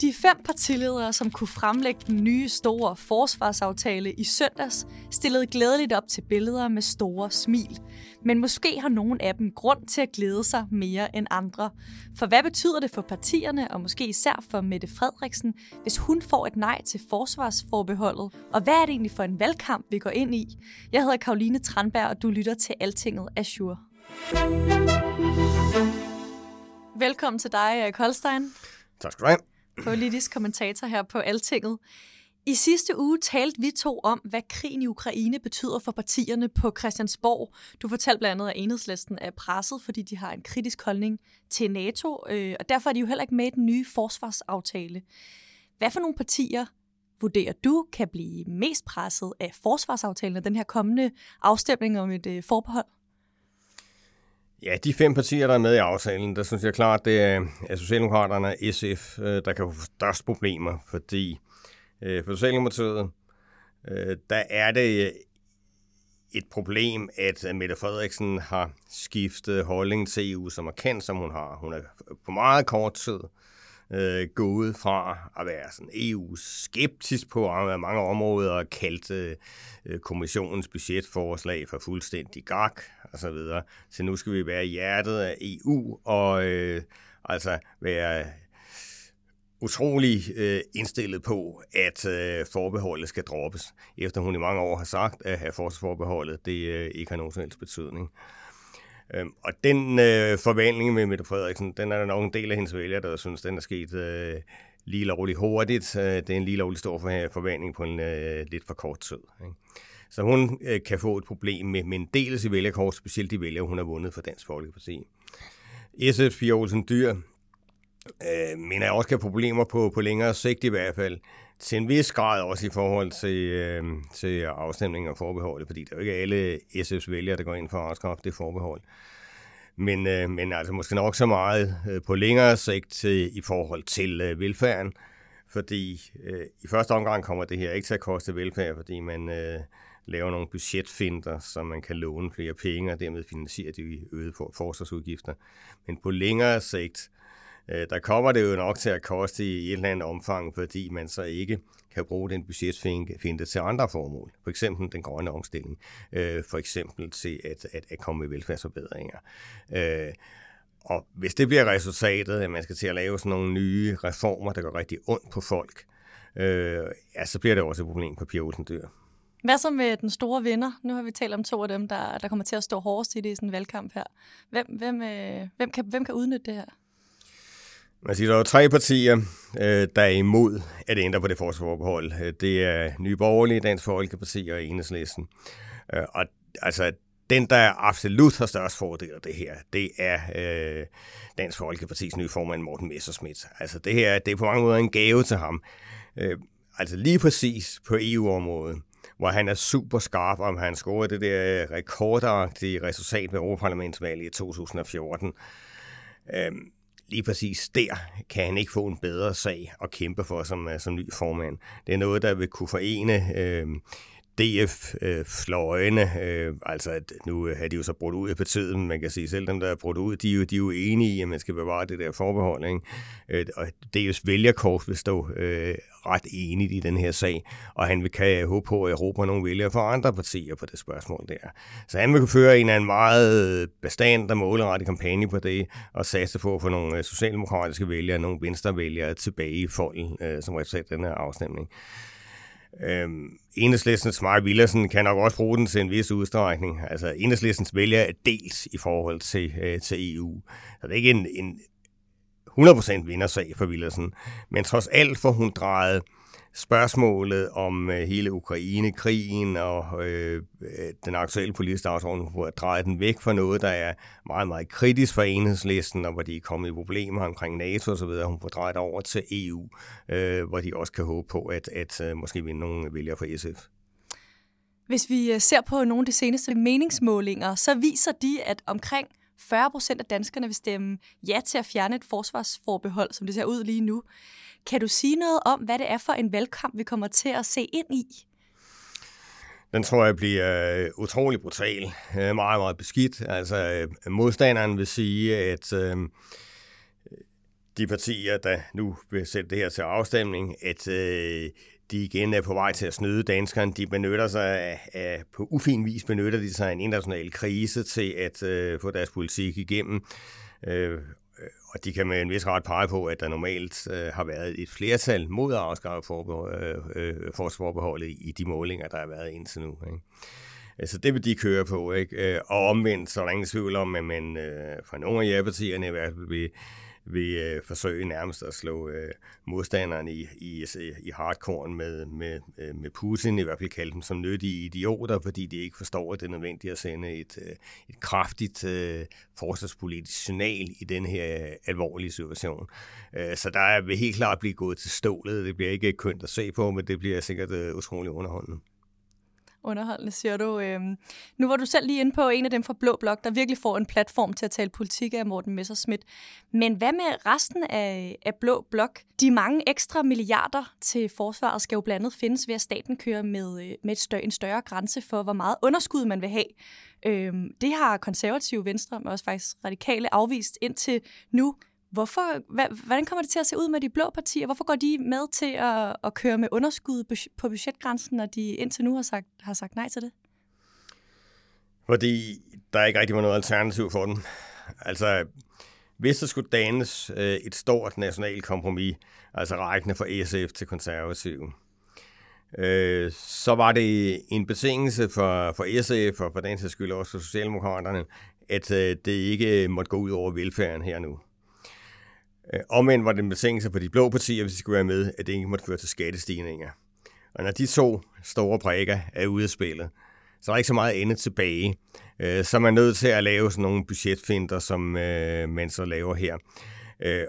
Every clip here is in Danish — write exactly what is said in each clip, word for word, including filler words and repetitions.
De fem partiledere, som kunne fremlægge den nye store forsvarsaftale i søndags, stillede glædeligt op til billeder med store smil. Men måske har nogen af dem grund til at glæde sig mere end andre. For hvad betyder det for partierne, og måske især for Mette Frederiksen, hvis hun får et nej til forsvarsforbeholdet? Og hvad er det egentlig for en valgkamp, vi går ind i? Jeg hedder Karoline Trandberg, og du lytter til Altinget Azure. Velkommen til dig, Erik Holstein. Tak skal du have. Politisk kommentator her på Altinget. I sidste uge talte vi to om, hvad krigen i Ukraine betyder for partierne på Christiansborg. Du fortalte blandt andet, at Enhedslisten er presset, fordi de har en kritisk holdning til NATO, øh, og derfor er de jo heller ikke med i den nye forsvarsaftale. Hvad for nogle partier vurderer du kan blive mest presset af forsvarsaftalen og den her kommende afstemning om et øh, forbehold? Ja, de fem partier, der er med i aftalen, der synes jeg klart, det er Socialdemokraterne og S F, der kan få størst problemer, fordi for Socialdemokratiet, der er det et problem, at Mette Frederiksen har skiftet holdning til E U så markant, som hun har. Hun er på meget kort tid gået fra at være sådan E U-skeptisk på mange områder og kaldte kommissionens budgetforslag for fuldstændig gak og så videre. Så nu skal vi være i hjertet af E U og øh, altså være utrolig øh, indstillet på, at øh, forbeholdet skal droppes, efter hun i mange år har sagt, at have forsvarsforbeholdet det øh, ikke har nogen som helst betydning. Og den øh, forvandling med Mette Frederiksen, den er der nok en del af hendes vælgere, der synes, den er sket øh, lige lovligt hurtigt. Det er en lige lovligt stor forvandling på en øh, lidt for kort tid. Ikke? Så hun øh, kan få et problem med, med en del af sit vælgerkort, specielt de vælgere, hun har vundet for Dansk Folkeparti. S F's Pia Olsen Dyhr øh, mener også kan have problemer på, på længere sigt i hvert fald. Til en vis grad også i forhold til, øh, til afstemning og forbeholdet, fordi det er jo ikke alle S F's vælgere, der går ind for at afskaffe det forbehold. Men, øh, men altså måske nok så meget øh, på længere sigt øh, i forhold til øh, velfærden, fordi øh, i første omgang kommer det her ikke til at koste velfærd, fordi man øh, laver nogle budgetfinter, så man kan låne flere penge og dermed finansiere de øgede forsvarsudgifter. Men på længere sigt der kommer det jo nok til at koste i et eller andet omfang, fordi man så ikke kan bruge den budgetfinte til andre formål. For eksempel den grønne omstilling, for eksempel til at, at, at komme med velfærdsforbedringer. Og hvis det bliver resultatet, at man skal til at lave sådan nogle nye reformer, der går rigtig ondt på folk, ja, så bliver det også et problem for Pia Olsen Dyhr. Hvad så med den store vinder? Nu har vi talt om to af dem, der, der kommer til at stå hårdest i det i sådan en valgkamp her. Hvem, hvem, hvem, kan, hvem kan udnytte det her? Man siger, der er tre partier, der er imod at ændre på det forsvarsforbehold. Det er Nye Borgerlige, Dansk Folkeparti og Enhedslisten. Og altså, den, der absolut har størst fordel af det her, det er øh, Dansk Folkepartis nye formand, Morten Messerschmidt. Altså, det her det er på mange måder en gave til ham. Øh, altså, lige præcis på E U-området, hvor han er super skarp, om han scorede det der rekordagtige resultat ved Europa-Parlamentsvalget i to tusind og fjorten. Øh, Lige præcis der kan han ikke få en bedre sag at kæmpe for som, som ny formand. Det er noget, der vil kunne forene øh, D F-fløjene. Øh, altså, nu har de jo så brudt ud af partiet, men man kan sige, selv dem, der er brudt ud, de er, jo, de er jo enige i, at man skal bevare det der forbehold. Ikke? Øh, og D F's vælgerkort vil stå øh, ret enigt i den her sag, og han vil kan håbe på, at Europa nogle vælgere for andre partier på det spørgsmål der. Så han vil kunne føre en af en meget bestand og målrettet kampagne på det, og satse på at få nogle socialdemokratiske vælgere, nogle venstrevælgere tilbage i folden, øh, som resultat af den her afstemning. Øhm, Enhedslistens Mark Villersen kan nok også bruge den til en vis udstrækning. Altså, Enhedslistens vælger er dels i forhold til, øh, til E U. Så det er ikke en, en hundrede procent vindersag for Villersen, men trods alt får hun drejet spørgsmålet om øh, hele Ukraine-krigen og øh, den aktuelle politiske dagsorden, hvor at dreje den væk fra noget, der er meget, meget kritisk for Enhedslisten, og hvor de er kommet i problemer omkring NATO og så videre. Hun får drejet over til E U, øh, hvor de også kan håbe på, at, at øh, måske vinde nogle vælgere fra S F. Hvis vi ser på nogle af de seneste meningsmålinger, så viser de, at omkring fyrre procent af danskerne vil stemme ja til at fjerne et forsvarsforbehold, som det ser ud lige nu. Kan du sige noget om, hvad det er for en valgkamp, vi kommer til at se ind i? Den tror jeg bliver øh, utrolig brutal. Øh, meget, meget beskidt. Altså, øh, modstanderen vil sige, at øh, de partier, der nu vil sætte det her til afstemning, at øh, de igen er på vej til at snyde danskerne. De benytter sig af, af, på ufin vis benytter de sig af en international krise til at øh, få deres politik igennem. Øh, og de kan med en vis ret pege på, at der normalt øh, har været et flertal mod at afskaffe forsvarsforbeholdet øh, i de målinger, der har været indtil nu. Ikke? Altså det vil de køre på, ikke? Og omvendt, så er der ingen tvivl om, at man øh, fra nogle af jer-partierne i hvert fald vil vil øh, forsøge nærmest at slå øh, modstanderne i, i, i hardcore med, med, med Putin, i hvert fald kalde dem som nyttige idioter, fordi de ikke forstår, at det er nødvendigt at sende et, øh, et kraftigt øh, forsvarspolitisk signal i den her øh, alvorlige situation. Øh, så der vil helt klart blive gået til stålet. Det bliver ikke kønt at se på, men det bliver sikkert øh, utrolig underholdende. Underholdende, siger du. Øhm, nu var du selv lige inde på en af dem fra Blå Blok, der virkelig får en platform til at tale politik af Morten Messerschmidt. Men hvad med resten af, af Blå Blok? De mange ekstra milliarder til forsvaret skal jo blandt andet findes ved, at staten kører med, med et større, en større grænse for, hvor meget underskud man vil have. Øhm, det har Konservative, Venstre og også faktisk Radikale afvist indtil nu. Hvorfor, hva, hvordan kommer det til at se ud med de blå partier? Hvorfor går de med til at, at køre med underskud på budgetgrænsen, når de indtil nu har sagt, har sagt nej til det? Fordi der ikke rigtig var noget alternativ for dem. Altså, hvis der skulle dannes øh, et stort nationalt kompromis, altså rækkende fra S F til Konservative, øh, så var det en betingelse for, for S F og for den sags skyld også for Socialdemokraterne, at øh, det ikke måtte gå ud over velfærden her nu. Omvendt var det en betingelse på de blå partier, hvis de skulle være med, at det ikke måtte føre til skattestigninger. Og når de to store prikker er ude af spillet, så er der ikke så meget andet tilbage. Så er man nødt til at lave sådan nogle budgetfinter, som man så laver her.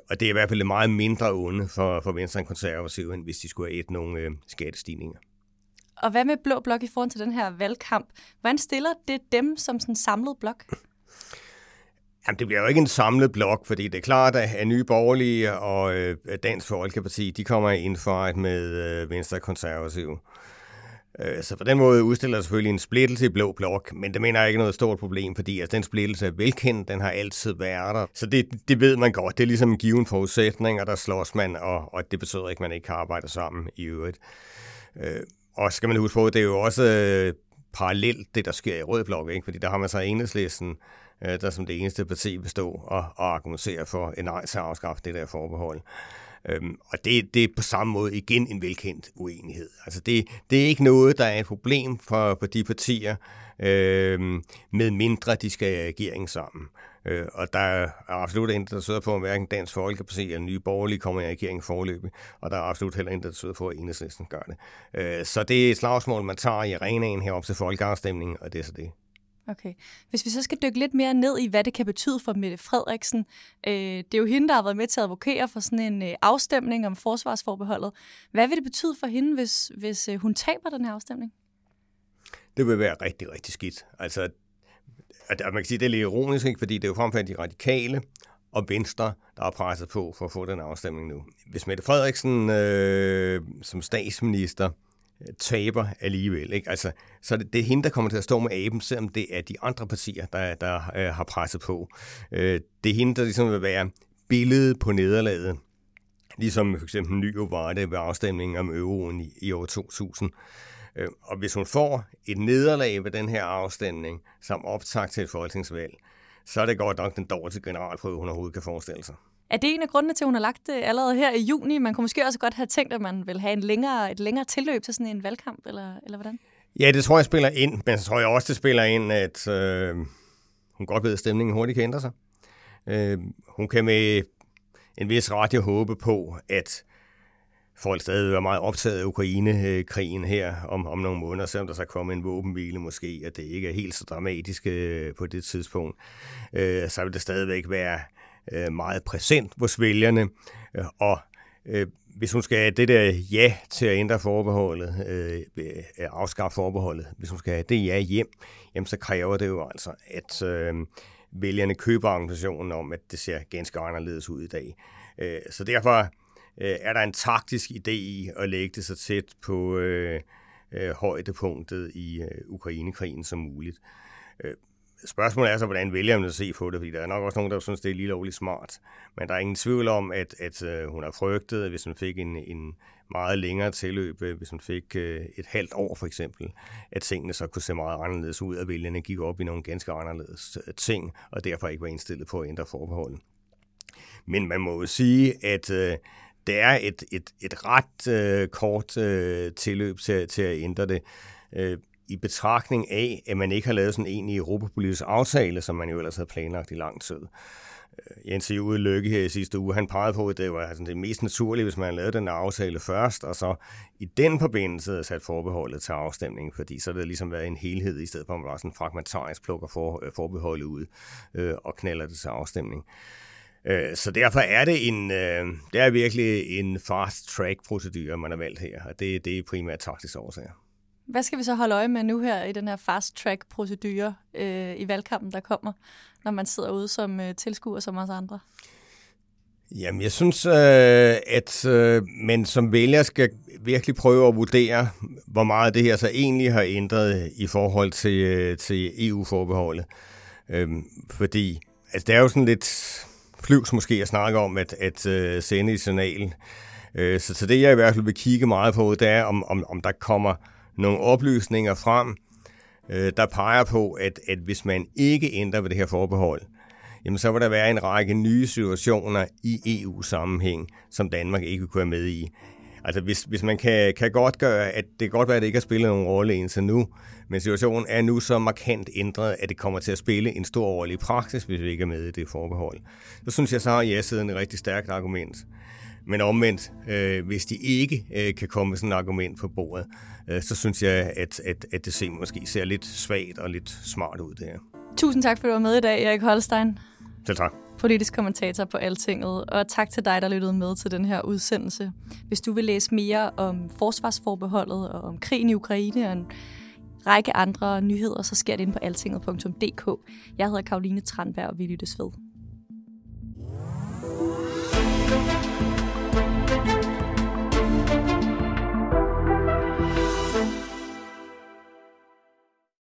Og det er i hvert fald meget mindre onde for Venstre og Konservative, end hvis de skulle have et nogle skattestigninger. Og hvad med Blå Blok i forhold til den her valgkamp? Hvordan stiller det dem som sådan en samlet blok? Jamen, det bliver jo ikke en samlet blok, fordi det er klart, at Nye Borgerlige og øh, Dansk Folkeparti, de kommer ind for et med øh, Venstre og Konservative. Øh, så på den måde udstiller selvfølgelig en splittelse i Blå Blok, men det mener jeg ikke er noget stort problem, fordi altså, den splittelse er velkendt, den har altid været der. Så det, det ved man godt, det er ligesom en given forudsætning, og der slås man, og, og det betyder ikke, at man ikke kan arbejde sammen i øvrigt. Øh, og skal man huske på, det er jo også øh, parallelt det, der sker i Rød Blok, ikke? Fordi der har man så Enhedslisten, der som det eneste parti består og, og argumenterer for en nej til at afskaffe det der forbehold. Øhm, og det, det er på samme måde igen en velkendt uenighed. Altså det, det er ikke noget, der er et problem for, for de partier, øhm, med mindre de skal i regering sammen. Øh, og der er absolut intet, der sidder på, at hverken Dansk Folkeparti eller Nye Borgerlige kommer i regering forløbig, og der er absolut heller intet, der sidder på, at Enhedslisten gør det. Øh, så det er et slagsmål, man tager i arenaen heroppe til folkeafstemningen, og det er så det. Okay. Hvis vi så skal dykke lidt mere ned i, hvad det kan betyde for Mette Frederiksen. Øh, det er jo hende, der har været med til at advokere for sådan en øh, afstemning om forsvarsforbeholdet. Hvad vil det betyde for hende, hvis, hvis øh, hun taber den her afstemning? Det vil være rigtig, rigtig skidt. Altså, at, at man kan sige, det er lidt ironisk, ikke? Fordi det er jo fremført de radikale og Venstre, der er presset på for at få den afstemning nu. Hvis Mette Frederiksen øh, som statsminister taber alligevel, ikke? Altså, så det, det er hende, der kommer til at stå med aben, selvom det er de andre partier, der, der øh, har presset på. Øh, det er hende, der ligesom vil være billedet på nederlaget, ligesom for eksempel Nye var det ved afstemningen om euroen i, i år to tusind. Øh, og hvis hun får et nederlag ved den her afstemning, som optakt til et folketingsvalg, så er det godt nok den dårlige generalprøve, hun overhovedet kan forestille sig. Er det en af grundene til, at hun har lagt det allerede her i juni? Man kunne måske også godt have tænkt, at man vil have en længere, et længere tilløb til sådan en valgkamp, eller, eller hvordan? Ja, det tror jeg spiller ind, men så tror jeg også, det spiller ind, at øh, hun godt ved, at stemningen hurtigt kan ændre sig. Øh, hun kan med en vis ret håbe på, at folk stadig være meget optaget af Ukraine-krigen her om, om nogle måneder, selvom der så kommer en våbenhvile måske, og det ikke er helt så dramatisk øh, på det tidspunkt, øh, så vil det stadigvæk være øh, meget præsent hos vælgerne. Øh, og øh, hvis hun skal have det der ja til at ændre forbeholdet, øh, afskaffe forbeholdet, hvis hun skal have det ja hjem, jamen så kræver det jo altså, at øh, vælgerne køber organisationen om, at det ser ganske anderledes ud i dag. Øh, så derfor er der en taktisk idé i at lægge det så tæt på øh, øh, højdepunktet i øh, Ukrainekrigen som muligt. Øh, spørgsmålet er så, hvordan vælger man at se på det, fordi der er nok også nogen, der synes, det er lige lovligt smart. Men der er ingen tvivl om, at, at øh, hun har frygtet, at hvis hun fik en, en meget længere tilløb, hvis hun fik øh, et halvt år for eksempel, at tingene så kunne se meget anderledes ud, og vælgerne gik op i nogle ganske anderledes ting, og derfor ikke var indstillet på at ændre forbeholdet. Men man må jo sige, at øh, det er et, et, et ret øh, kort øh, tilløb til, til at ændre det. Øh, I betragtning af, at man ikke har lavet sådan en egentlig europapolitisk aftale, som man jo ellers havde planlagt i lang tid. Øh, Jens Hjorde Lykke her i sidste uge, han pegede på, at det var sådan det mest naturlige, hvis man havde lavet den aftale først, og så i den forbindelse havde sat forbeholdet til afstemningen, fordi så havde det ligesom været en helhed, i stedet for at man var sådan fragmentarisk plukker for, øh, forbeholdet ud øh, og knalder det til afstemning. Så derfor er det en, det er virkelig en fast-track-procedure, man har valgt her, og det, det er primært taktisk årsager. Hvad skal vi så holde øje med nu her i den her fast-track-procedure øh, i valgkampen, der kommer, når man sidder ude som øh, tilskuer som os andre? Jamen, jeg synes, øh, at øh, man som vælger skal virkelig prøve at vurdere, hvor meget det her så egentlig har ændret i forhold til, øh, til E U-forbeholdet. Øh, fordi altså, det er jo sådan lidt flyvs måske at snakke om at, at uh, sende et signal. Uh, så til det, jeg i hvert fald vil kigge meget på, det er, om, om, om der kommer nogle oplysninger frem, uh, der peger på, at, at hvis man ikke ændrer ved det her forbehold, jamen så vil der være en række nye situationer i E U-sammenhæng, som Danmark ikke kunne være med i. Altså hvis, hvis man kan, kan godt gøre, at det godt være, at det ikke har spillet nogen rolle indtil nu, men situationen er nu så markant ændret, at det kommer til at spille en stor rolle i praksis, hvis vi ikke er med i det forbehold. Så synes jeg, så har ja siden et rigtig stærkt argument. Men omvendt, øh, hvis de ikke øh, kan komme med sådan et argument på bordet, øh, så synes jeg, at, at, at det ser, måske ser lidt svagt og lidt smart ud det her. Tusind tak, for at du var med i dag, Erik Holstein. Selv tak. Politisk kommentator på Altinget, og tak til dig, der lyttede med til den her udsendelse. Hvis du vil læse mere om forsvarsforbeholdet og om krigen i Ukraine og en række andre nyheder, så sker det inde på altinget punktum d k. Jeg hedder Karoline Trandberg, og vi lyttes ved.